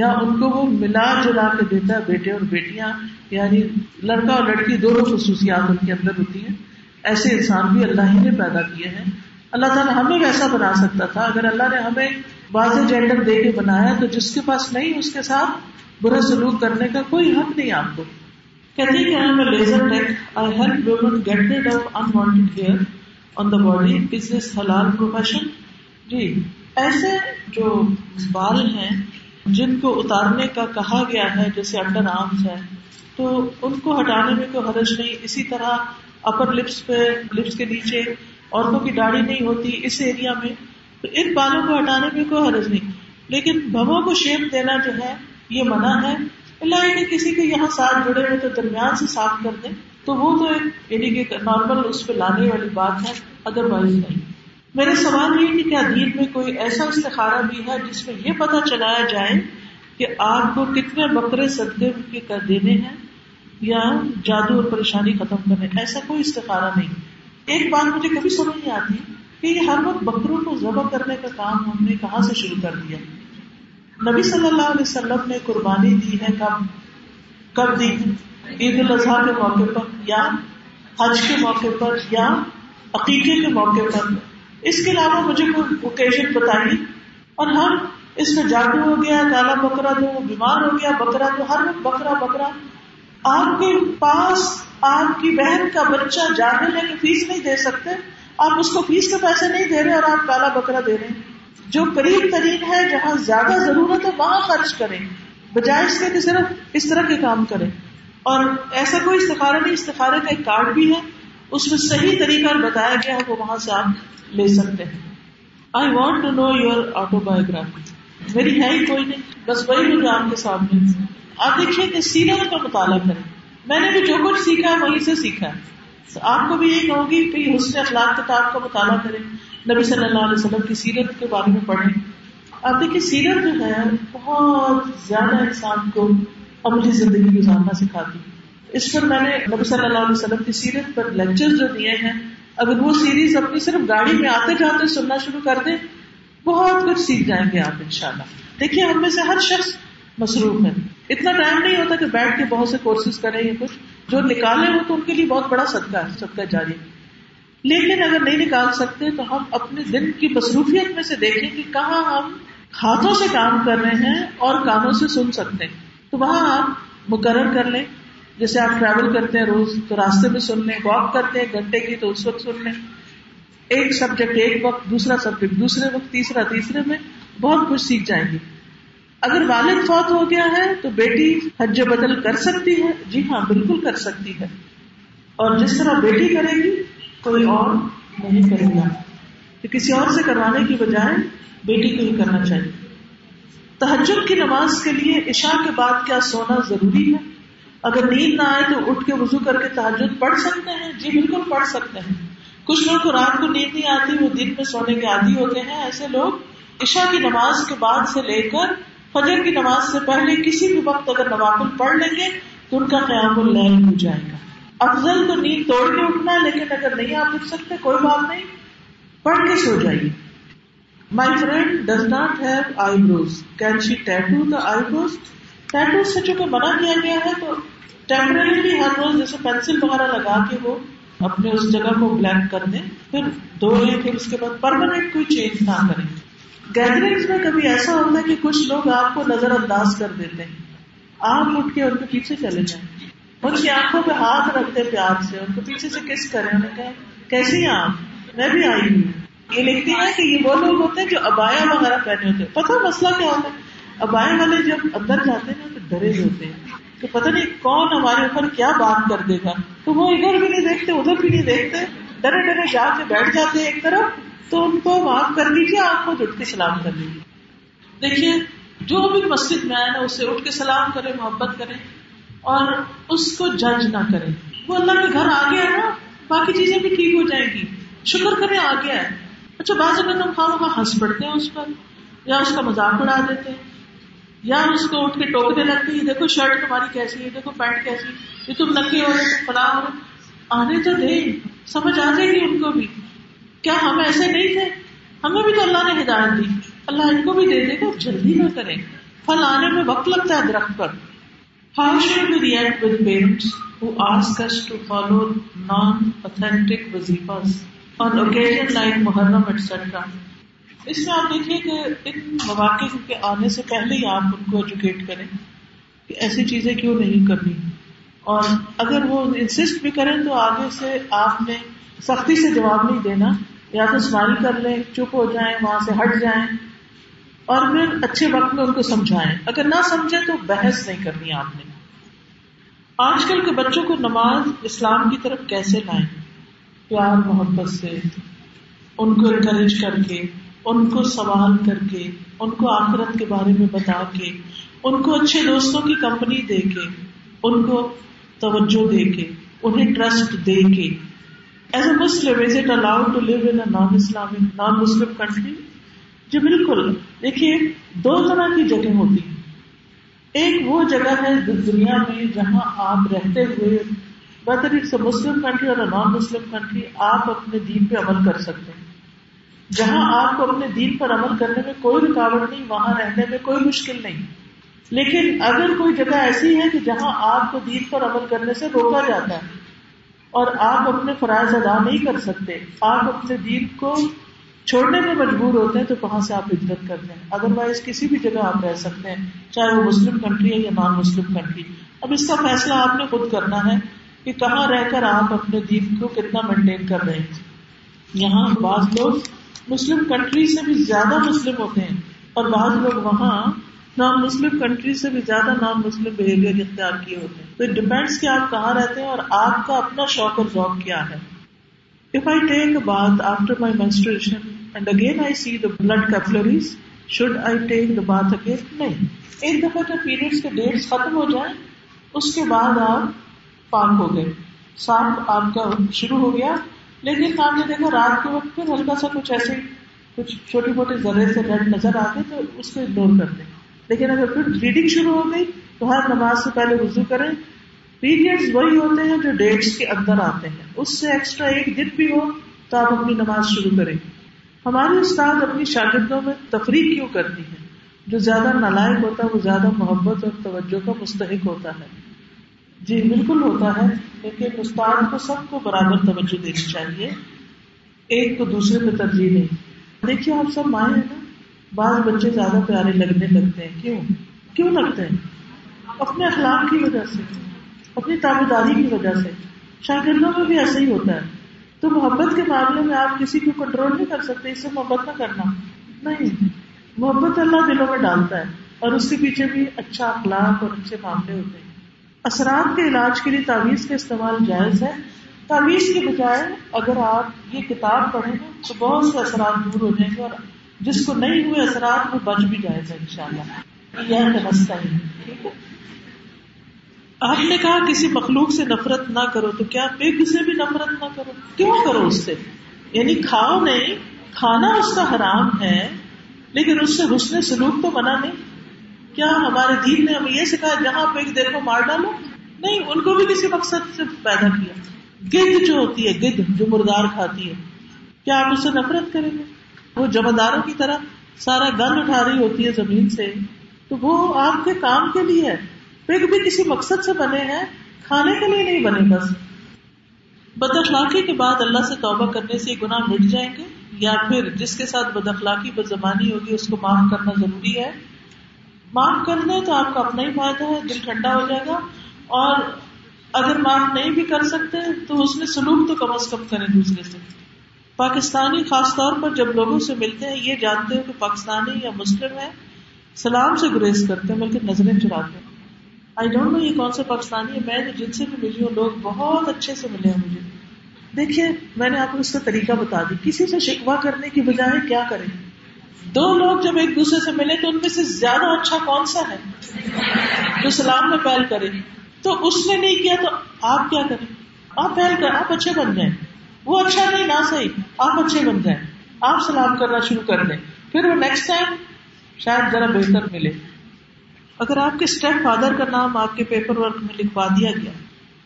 یا ان کو وہ ملا جلا کے دیتا ہے, بیٹے اور بیٹیاں, یعنی لڑکا اور لڑکی دونوں خصوصیات ان کے اندر ہوتی ہیں. ایسے انسان بھی اللہ ہی نے پیدا کیے ہیں. اللہ تعالیٰ ہمیں ویسا بنا سکتا تھا. اگر اللہ نے ہمیں واضح جینڈر دے کے بنایا تو جس کے پاس نہیں اس کے ساتھ برا سلوک کرنے کا کوئی حق نہیں. آپ کو کہتے کہ I'm a laser tech. I help women get rid of unwanted hair on the body. Is this halal profession? جی, ایسے جو بال ہیں جن کو اتارنے کا کہا گیا ہے, جیسے انڈر آرمز ہیں, تو ان کو ہٹانے میں کوئی حرج نہیں. اسی طرح اپر لپس پہ, لپس کے نیچے عورتوں کی داڑھی نہیں ہوتی اس ایریا میں, تو ان بالوں کو ہٹانے میں کوئی حرج نہیں. لیکن بھووں کو شیپ دینا جو ہے یہ منع ہے. اللہ کہ کسی کے یہاں ساتھ جڑے ہوئے تو درمیان سے صاف کر دیں تو وہ تو ایک یعنی کہ نارمل اس پہ لانے والی بات ہے, ادر وائز نہیں. میرا سوال یہ کہ کیا دین میں کوئی ایسا استخارہ بھی ہے جس میں یہ پتہ چلایا جائے کہ آپ کو کتنے بکرے صدقے کے کر دینے ہیں یا جادو اور پریشانی ختم کرنے؟ ایسا کوئی استخارہ نہیں. ایک بات مجھے کبھی سمجھ نہیں آتی کہ یہ ہر وقت بکروں کو ذبح کرنے کا کام ہم نے کہاں سے شروع کر دیا؟ نبی صلی اللہ علیہ وسلم نے قربانی دی ہے, کب دی؟ عید الاضحیٰ کے موقع پر یا حج کے موقع پر یا عقیقے کے موقع پر. اس کے علاوہ مجھے کوئی اوکیشن بتائی. اور ہم اس میں جادو ہو گیا, کالا بکرا تو وہ بیمار ہو گیا, بکرا تو ہر وقت بکرا بکرا. آپ کے پاس آپ کی بہن کا بچہ جاہل ہے کہ فیس نہیں دے سکتے, آپ اس کو فیس کے پیسے نہیں دے رہے اور آپ کالا بکرا دے رہے ہیں. جو قریب ترین ہے, جہاں زیادہ ضرورت ہے وہاں خرچ کریں, بجائے اس کے کہ صرف اس طرح کے کام کریں. اور ایسا کوئی استخارہ نہیں. استخارہ کا ایک کارڈ بھی ہے, اس میں صحیح طریقہ بتایا گیا ہے, وہ وہاں سے آپ لے سکتے ہیں. I want to know your auto biography. میری ہے ہی کوئی نہیں, بس وہی مجھے آپ کے سامنے. آپ دیکھیے کہ سیرت کا مطالعہ کریں. میں نے بھی جو کچھ سیکھا ہے وہیں سے سیکھا ہے. آپ کو بھی یہی کہوں گی کہ حسن اخلاق کتاب کا مطالعہ کریں, نبی صلی اللہ علیہ وسلم کی سیرت کے بارے میں پڑھیں. آپ دیکھیں سیرت جو ہے بہت زیادہ انسان کو عملی زندگی گزارنا سکھاتی. اس پر میں نے نبی صلی اللہ علیہ وسلم کی سیرت پر لیکچر جو دیے ہیں, اگر وہ سیریز اپنی صرف گاڑی میں آتے جاتے سننا شروع کر دیں, بہت کچھ سیکھ جائیں گے آپ انشاءاللہ. دیکھیں ہم میں سے ہر شخص مصروف ہے, اتنا ٹائم نہیں ہوتا کہ بیٹھ کے بہت سے کورسز کریں یا کچھ. جو نکالے وہ تو ان کے لیے بہت بڑا صدقہ ہے, صدقہ جاری. لیکن اگر نہیں نکال سکتے تو ہم اپنے دن کی مصروفیت میں سے دیکھیں کہ کہاں ہم ہاتھوں سے کام کر رہے ہیں اور کانوں سے سن سکتے ہیں, تو وہاں آپ مقرر کر لیں. جیسے آپ ٹریول کرتے ہیں روز تو راستے میں سن لیں, واک کرتے ہیں گھنٹے کی تو اس وقت سن لیں. ایک سبجیکٹ ایک وقت, دوسرا سبجیکٹ دوسرے وقت, تیسرا تیسرے میں, بہت کچھ سیکھ جائیں گے. اگر والد فوت ہو گیا ہے تو بیٹی حج بدل کر سکتی ہے؟ جی ہاں, بالکل کر سکتی ہے. اور جس طرح بیٹی کرے گی کوئی اور نہیں کرے گا. تو کسی اور سے کروانے کی بجائے بیٹی کو ہی کرنا چاہیے. تہجد کی نماز کے لیے عشاء کے بعد کیا سونا ضروری ہے؟ اگر نیند نہ آئے تو اٹھ کے وضو کر کے تہجد پڑھ سکتے ہیں؟ جی بالکل پڑھ سکتے ہیں. کچھ لوگ کو رات کو نیند نہیں آتی, وہ دن میں سونے کے عادی ہوتے ہیں. ایسے لوگ عشاء کی نماز کے بعد سے لے کر فجر کی نماز سے پہلے کسی بھی وقت اگر نوافل پڑھ لیں گے تو ان کا قیام اللیل ہو جائے گا. افضل تو نیند توڑ کے اٹھنا ہے, لیکن اگر نہیں آپ اٹھ سکتے کوئی بات نہیں, پڑھ کے سو جائیے. My friend does not have eyebrows, can she tattoo دا آئی بروز؟ ٹیٹو سے چونکہ منع کیا گیا ہے تو ٹیمپرریلی ہر روز جیسے پینسل وغیرہ لگا کے وہ اپنے اس جگہ کو بلیک کر دیں, پھر دھوئیں, پھر اس کے بعد پرماننٹ کوئی چینج نہ کریں. گیدرنگز میں کبھی ایسا ہوتا ہے کہ کچھ لوگ آپ کو نظر انداز کر دیتے ہیں, آپ اٹھ کے ان کے پیچھے چلے جائیں, ان کی آنکھوں پہ ہاتھ رکھتے پیار سے, ان کو پیچھے سے کس کریں, انہیں کہیں کیسی ہیں آپ, میں بھی آئی ہوں. یہ لکھتی ہے کہ یہ وہ لوگ ہوتے ہیں جو عبایا وغیرہ پہنے ہوتے ہیں. پتہ مسئلہ کیا ہوتا ہے, عبایا والے جب اندر جاتے ہیں تو ڈرے ہوتے ہیں کہ پتہ نہیں کون ہمارے اوپر کیا بات کر دے گا, تو وہ ادھر بھی نہیں دیکھتے ادھر بھی نہیں دیکھتے, ڈرے ڈرے جا کے بیٹھ جاتے ہیں ایک طرف. تو ان کو معاف کر دیجیے, آپ کو اٹھ کے سلام کر دیجیے. دیکھیے جو بھی مسجد میں آئے نا اسے اٹھ کے سلام کرے, محبت کرے اور اس کو جج نہ کرے. وہ اللہ کے گھر آ گیا ہے نا, باقی چیزیں بھی ٹھیک ہو جائیں گی, شکر کرے آ گیا ہے. اچھا بعض اگر ہم خواہ مخواہ ہنس پڑتے ہیں اس پر, یا اس کا مذاق اڑا دیتے ہیں, یا اس کو اٹھ کے ٹوکنے لگتے ہیں, دیکھو شرٹ تمہاری کیسی ہے, دیکھو پینٹ کیسی, یہ تم ننگے ہو رہے, تم فلاں ہو رہے. آنے تو دے, سمجھ آ جائے گی ان کو بھی. کیا ہم ایسے نہیں تھے؟ ہمیں بھی تو اللہ نے ہدایت دی, اللہ ان کو بھی دے دے گا, جلدی نہ کریں. پھل آنے میں وقت لگتا ہے درخت پر. How should we react with parents who ask us to follow non-authentic wazifas on occasion like Muharram etc.? اس میں آپ دیکھیے کہ ان مواقع کے آنے سے پہلے ہی آپ ان کو ایجوکیٹ کریں کہ ایسی چیزیں کیوں نہیں کرنی, اور اگر وہ انسسٹ بھی کریں تو آگے سے آپ نے سختی سے جواب نہیں دینا, یا تو اسمائل کر لیں, چپ ہو جائیں, وہاں سے ہٹ جائیں, اور پھر اچھے وقت میں ان کو سمجھائیں. اگر نہ سمجھے تو بحث نہیں کرنی آپ نے. آج کل کے بچوں کو نماز اسلام کی طرف کیسے لائیں؟ پیار محبت سے ان کو انکریج کر کے, ان کو سوال کر کے, ان کو آخرت کے بارے میں بتا کے, ان کو اچھے دوستوں کی کمپنی دے کے, ان کو توجہ دے کے, انہیں ٹرسٹ دے کے. As a Muslim is it allowed to live in a non Islamic non Muslim country? جی بالکل. دیکھیے دو طرح کی جگہ ہوتی ہیں. ایک وہ جگہ ہے دنیا میں جہاں آپ رہتے ہوئے whether it's a Muslim country اور اے نان مسلم کنٹری آپ اپنے دین پہ عمل کر سکتے ہیں, جہاں آپ کو اپنے دین پر عمل کرنے میں کوئی رکاوٹ نہیں, وہاں رہنے میں کوئی مشکل نہیں. لیکن اگر کوئی جگہ ایسی ہے کہ جہاں آپ کو دین پر عمل کرنے سے روکا جاتا ہے اور آپ اپنے فرائض ادا نہیں کر سکتے, آپ اپنے دین کو چھوڑنے میں مجبور ہوتے ہیں, تو وہاں سے آپ ہجرت کرتے ہیں. ادروائز کسی بھی جگہ آپ رہ سکتے ہیں, چاہے وہ مسلم کنٹری ہے یا نان مسلم کنٹری. اب اس کا فیصلہ آپ نے خود کرنا ہے کہ کہاں رہ کر آپ اپنے دین کو کتنا مینٹین کر رہے ہیں. یہاں بعض لوگ مسلم کنٹری سے بھی زیادہ مسلم ہوتے ہیں, اور بعض لوگ وہاں نان مسلم کنٹری سے بھی زیادہ نان مسلم بہیویئر اختیار کیے ہوتے ہیں. تو اٹ ڈیپینڈس کہ آپ کہاں رہتے ہیں اور آپ کا اپنا شوق اور ذوق کیا ہے. If I take a bath after my menstruation and again I see the blood capillaries, should I take the bath again? نہیں, ایک دفعہ جب پیریڈس کے ڈیٹس ختم ہو جائیں اس کے بعد آپ پاک ہو گئے, صاف آپ کا شروع ہو گیا, لیکن آپ نے دیکھا رات کے وقت پھر ہلکا سا کچھ ایسے کچھ چھوٹے موٹے ذرے سے ریڈ نظر آتے تو اس کو اگنور کر دیں. لیکن اگر پھر بلیڈنگ شروع ہو گئی تو ہر نماز سے پہلے وضو کریں. پیریڈز وہی ہوتے ہیں جو ڈیٹس کے اندر آتے ہیں, اس سے ایکسٹرا ایک دن بھی ہو تو آپ اپنی نماز شروع کریں. ہمارے استاد اپنی شاگردوں میں تفریق کیوں کرتی ہیں؟ جو زیادہ نالائق ہوتا ہے وہ زیادہ محبت اور توجہ کا مستحق ہوتا ہے. جی بالکل ہوتا ہے, لیکن استاد کو سب کو برابر توجہ دینی چاہیے, ایک کو دوسرے پہ ترجیح نہیں. دیکھیے آپ سب مائیں ہیں نا, بعض بچے زیادہ پیارے لگنے لگتے ہیں. کیوں لگتے ہیں؟ اپنے اخلاق کی وجہ سے, اپنی تابعداری کی وجہ سے. شاگردوں میں بھی ایسا ہی ہوتا ہے. تو محبت کے معاملے میں آپ کسی کو کنٹرول نہیں کر سکتے, اس سے محبت نہ کرنا. نہیں, محبت اللہ دلوں میں ڈالتا ہے, اور اس کے پیچھے بھی اچھا اخلاق اور اچھے معاملے ہوتے ہیں. اثرات کے علاج کے لیے تعویذ کا استعمال جائز ہے, تعویذ کے بجائے اگر آپ یہ کتاب پڑھیں گے تو بہت سے اثرات دور ہو جائیں گے, اور جس کو نہیں ہوئے اثرات وہ بچ بھی جائے گا ان شاء اللہ. یہ تمستا ہی ٹھیک ہے. آپ نے کہا کسی مخلوق سے نفرت نہ کرو, تو کیا پگ سے بھی نفرت نہ کرو؟ کیوں کرو اس سے؟ یعنی کھاؤ نہیں, کھانا اس کا حرام ہے, لیکن اس سے حسن سلوک تو منع نہیں. کیا ہمارے دین نے ہمیں یہ سکھایا جہاں پگ دیکھو مار ڈالو؟ نہیں, ان کو بھی کسی مقصد سے پیدا کیا. گدھ جو ہوتی ہے, گدھ جو مردار کھاتی ہے, کیا آپ اس سے نفرت کریں گے؟ وہ جمعداروں کی طرح سارا گند اٹھا رہی ہوتی ہے زمین سے, تو وہ آپ کے کام کے لیے ہے. پگ بھی کسی مقصد سے بنے ہیں, کھانے کے لیے نہیں بنے. بس بد اخلاقی کے بعد اللہ سے توبہ کرنے سے گناہ مٹ جائیں گے, یا پھر جس کے ساتھ بد اخلاقی بدزبانی ہوگی اس کو معاف کرنا ضروری ہے. معاف کرنا ہے تو آپ کا اپنا ہی فائدہ ہے, دل ٹھنڈا ہو جائے گا, اور اگر معاف نہیں بھی کر سکتے تو اس میں سلوک تو کم از کم کریں دوسرے سے. پاکستانی خاص طور پر جب لوگوں سے ملتے ہیں, یہ جانتے ہو کہ پاکستانی یا مسلم ہے, سلام سے گریز کرتے ہیں بلکہ نظریں چراتے ہیں. آئی ڈونٹ نو یہ کون سے پاکستانی ہے, میں جن سے بھی ملی ہوں لوگ بہت اچھے سے ملے ہیں مجھے. دیکھیے میں نے آپ کو اس کا طریقہ بتا دی, کسی سے شکوہ کرنے کی بجائے کیا کریں. دو لوگ جب ایک دوسرے سے ملے تو ان میں سے زیادہ اچھا کون سا ہے جو سلام میں پہل کرے, تو اس نے نہیں کیا تو آپ کیا کریں؟ آپ پہل کریں, آپ اچھے بن جائیں. وہ اچھا نہیں نہ صحیح, آپ اچھے بن جائیں, آپ سلام کرنا شروع کر دیں, پھر وہ نیکسٹ ٹائم شاید ذرا بہتر ملے. اگر آپ کے اسٹیپ فادر کا نام آپ کے پیپر ورک میں لکھوا دیا گیا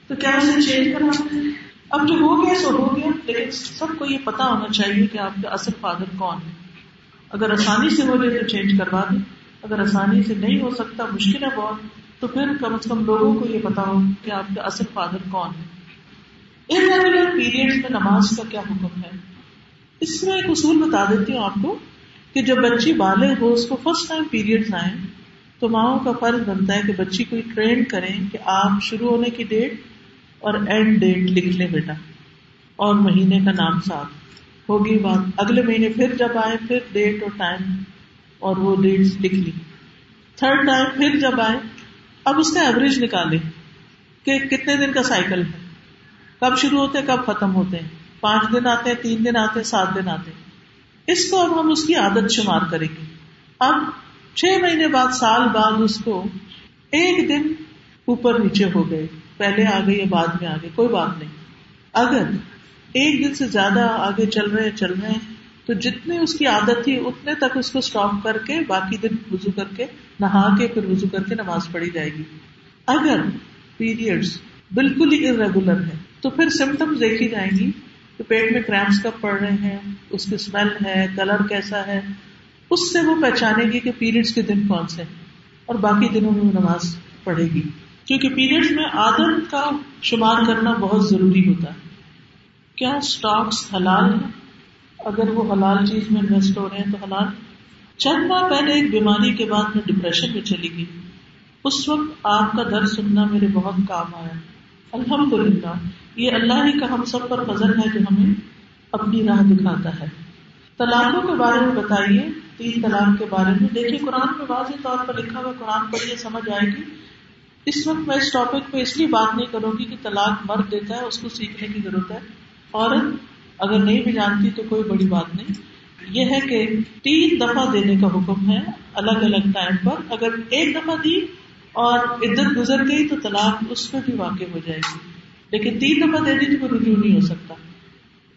تو کیا اسے چینج کرنا ہے؟ اب جو ہو گیا سو ہو گیا, لیکن سب کو یہ پتا ہونا چاہیے کہ آپ کا اصل فادر کون ہے. اگر آسانی سے ہو جائے تو چینج کروا دیں, اگر آسانی سے نہیں ہو سکتا, مشکل ہے بہت, تو پھر کم از کم لوگوں کو یہ پتا ہو کہ آپ کا اصل فادر کون ہے. ان پیریڈ میں نماز کا کیا حکم ہے؟ اس میں ایک اصول بتا دیتی ہوں آپ کو کہ جب بچی بالغ ہو, اس کو فرسٹ ٹائم پیریڈ آئیں تو ماؤں کا فرض بنتا ہے کہ بچی کو ٹرین کریں کہ آپ شروع ہونے کی ڈیٹ اور اینڈ ڈیٹ لکھ لیں بیٹا, اور مہینے کا نام ساتھ. ہوگی بات اگلے مہینے پھر جب آئے پھر ڈیٹ اور ٹائم اور وہ ڈیٹس لکھ لی. تھرڈ ٹائم پھر جب آئے اب اس کا ایوریج نکالیں کہ کتنے دن کا سائیکل ہے, کب شروع ہوتے ہیں کب ختم ہوتے ہیں, 5 دن آتے ہیں 3 دن آتے ہیں 7 دن آتے ہیں. اس کو اب ہم اس کی عادت شمار کریں گے. اب 6 مہینے بعد, سال بعد اس کو ایک دن اوپر نیچے ہو گئے, پہلے آ گئے یا بعد میں آ گئے کوئی بات نہیں, اگر ایک دن سے زیادہ آگے چل رہے ہیں تو جتنے اس کی عادت تھی اتنے تک اس کو سٹاپ کر کے باقی دن وضو کر کے نہا کے پھر وضو کر کے نماز پڑھی جائے گی. اگر پیریڈز بالکل ہی ارریگولر ہے تو پھر سمٹمز دیکھی جائیں گی کہ پیٹ میں کریمپس کب پڑ رہے ہیں, اس کی اسمیل ہے, کلر کیسا ہے, اس سے وہ پہچانے گی کہ پیریڈز کے دن کون سے, اور باقی دنوں میں وہ نماز پڑھے گی, کیونکہ پیریڈز میں عادت کا شمار کرنا بہت ضروری ہوتا ہے. کیا اسٹاکس حلال ہیں؟ اگر وہ حلال چیز میں انویسٹ ہو رہے ہیں تو حلال. چند ماہ پہلے ایک بیماری کے بعد میں ڈپریشن میں چلی گئی, اس وقت آپ کا درد سننا میرے بہت کام آیا. الحمدللہ یہ اللہ ہی کا ہم سب پر فضل ہے جو ہمیں اپنی راہ دکھاتا ہے. طلاقوں کے بارے میں بتائیے, 3 طلاق کے بارے میں. دیکھیے قرآن میں واضح طور پر لکھا ہوا, قرآن پر یہ سمجھ آئے گی. اس وقت میں اس ٹاپک پہ اس لیے بات نہیں کروں گی کہ طلاق مرد دیتا ہے, اس کو سیکھنے کی ضرورت ہے, اور اگر نہیں بھی جانتی تو کوئی بڑی بات نہیں. یہ ہے کہ 3 دفعہ دینے کا حکم ہے الگ الگ ٹائم پر. اگر ایک دفعہ دی اور عدت گزر گئی تو طلاق اس پہ بھی واقع ہو جائے گی, لیکن 3 دفعہ دینے کو رجوع نہیں ہو سکتا.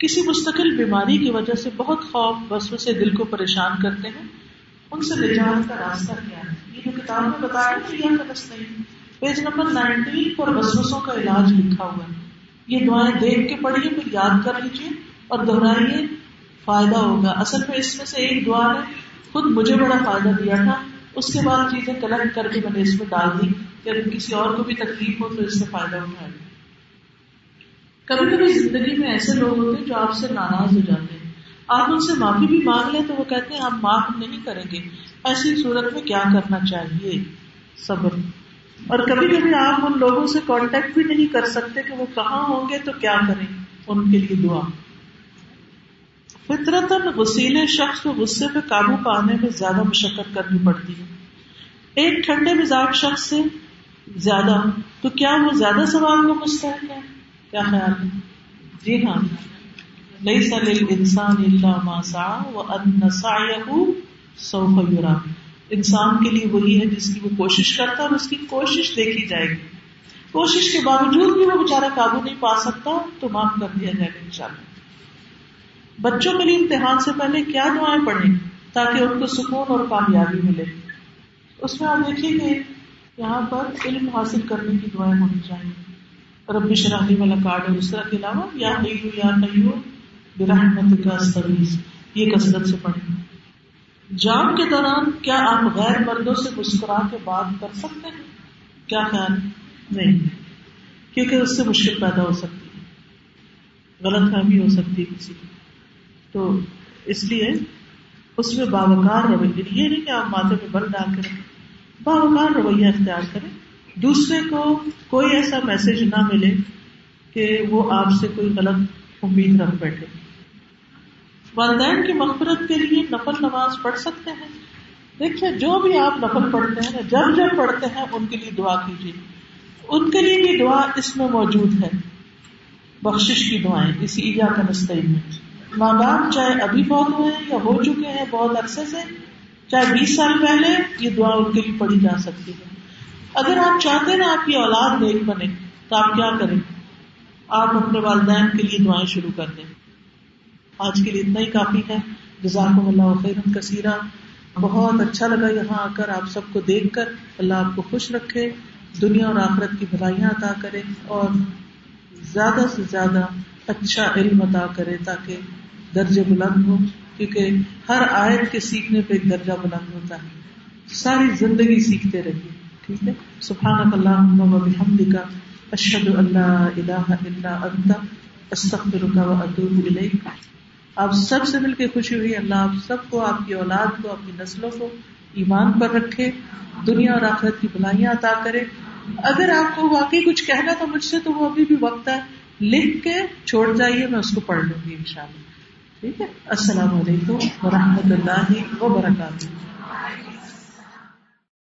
کسی مستقل بیماری کی وجہ سے بہت خوف وسوسے دل کو پریشان کرتے ہیں, ان سے نجات کا راستہ کیا ہے؟ یہ جو کتاب میں بتایا تو یہ غلط نہیں. پیج نمبر 19 پر وسوسوں کا علاج لکھا ہوا ہے. یہ دعائیں دیکھ کے پڑھیے, پھر یاد کر لیجیے اور دہرائیے, فائدہ ہوگا. اصل میں اس میں سے ایک دعا نے خود مجھے بڑا فائدہ دیا تھا, اس کے بعد چیزیں کلیکٹ کر کے میں نے اس میں ڈال دی کہ اگر کسی اور کو بھی تکلیف ہو تو اس سے فائدہ اٹھائے. کبھی کبھی زندگی میں ایسے لوگ ہوتے ہیں جو آپ سے ناراض ہو جاتے ہیں, آپ ان سے معافی بھی مانگ لیں تو وہ کہتے ہیں ہم معاف نہیں کریں گے. ایسی صورت میں کیا کرنا چاہیے؟ صبر. اور کبھی کبھی آپ ان لوگوں سے کانٹیکٹ بھی نہیں کر سکتے کہ وہ کہاں ہوں گے, تو کیا کریں؟ ان کے لیے دعا. فطرتاً غصیلے شخص کو غصے پہ قابو پانے میں زیادہ مشقت کرنی پڑتی ہے. ایک ٹھنڈے مزاج شخص سے زیادہ, تو کیا وہ زیادہ ثواب کو مستحق ہے؟ کیا خیال ہے؟ جی ہاں, لیس للانسان الا ما سعى وان سعيه سوف يرى. انسان کے لیے وہی ہے جس کی وہ کوشش کرتا ہے اور اس کی کوشش دیکھی جائے گی. کوشش کے باوجود بھی وہ بےچارہ قابو نہیں پا سکتا تو معاف کر دیا جائے گا انشاءاللہ. بچوں کے لیے امتحان سے پہلے کیا دعائیں پڑھیں تاکہ ان کو سکون اور کامیابی ملے؟ اس میں آپ دیکھیں گے یہاں پر علم حاصل کرنے کی دعائیں ہونی چاہیے, رب اشرح لی صدری اور اس طرح کے علاوہ یا حی یا قیوم برحمتک استغیث, یہ کثرت سے پڑھیں. جام کے دوران کیا آپ غیر مردوں سے مسکرا کے بات کر سکتے ہیں؟ کیا خیال؟ نہیں, کیونکہ اس سے مشکل پیدا ہو سکتی ہے, غلط فہمی ہو سکتی ہے کسی کی, تو اس لیے اس میں باوقار رویہ, یہ نہیں کہ آپ ماتھے پہ بل ڈال کریں, باوقار رویہ اختیار کریں. دوسرے کو کوئی ایسا میسج نہ ملے کہ وہ آپ سے کوئی غلط امید رکھ بیٹھے. والدین کی مغفرت کے لیے نفل نماز پڑھ سکتے ہیں. دیکھیے جو بھی آپ نفل پڑھتے ہیں, جب جب پڑھتے ہیں ان کے لیے دعا کیجیے. ان کے لیے بھی دعا اس میں موجود ہے, بخشش کی دعائیں اسی ایاک نستعین میں. ماں باپ چاہے ابھی بہت ہوئے یا ہو چکے ہیں بہت عرصے سے, چاہے 20 سال پہلے, یہ دعا ان کے لیے پڑھی جا سکتی ہے. اگر آپ چاہتے ہیں آپ کی اولاد نیک بنے تو آپ کیا کریں؟ آپ اپنے والدین کے لیے دعائیں شروع کر دیں. آج کے لیے اتنا ہی کافی ہے. جزاکم اللہ خیرا کثیرا. بہت اچھا لگا یہاں آ کر آپ سب کو دیکھ کر. اللہ آپ کو خوش رکھے, دنیا اور آخرت کی بھلائیاں عطا کرے اور زیادہ سے زیادہ اچھا علم عطا کرے تاکہ درجے بلند ہوں, کیونکہ ہر آیت کے سیکھنے پہ ایک درجہ بلند ہوتا ہے. ساری زندگی سیکھتے رہیے, ٹھیک ہے. سبحانک اللہم و بحمدک, اشہد ان لا الہ الا انت, استغفرک و اتوب الیک. آپ سب سے مل کے خوشی ہوئی. اللہ آپ سب کو, آپ کی اولاد کو, آپ کی نسلوں کو ایمان پر رکھے, دنیا اور آخرت کی بھلائیاں عطا کرے. اگر آپ کو واقعی کچھ کہنا تھا مجھ سے تو وہ ابھی بھی وقت ہے, لکھ کے چھوڑ جائیے, میں اس کو پڑھ لوں گی انشاءاللہ. ٹھیک ہے. السلام علیکم ورحمۃ اللہ وبرکاتہ.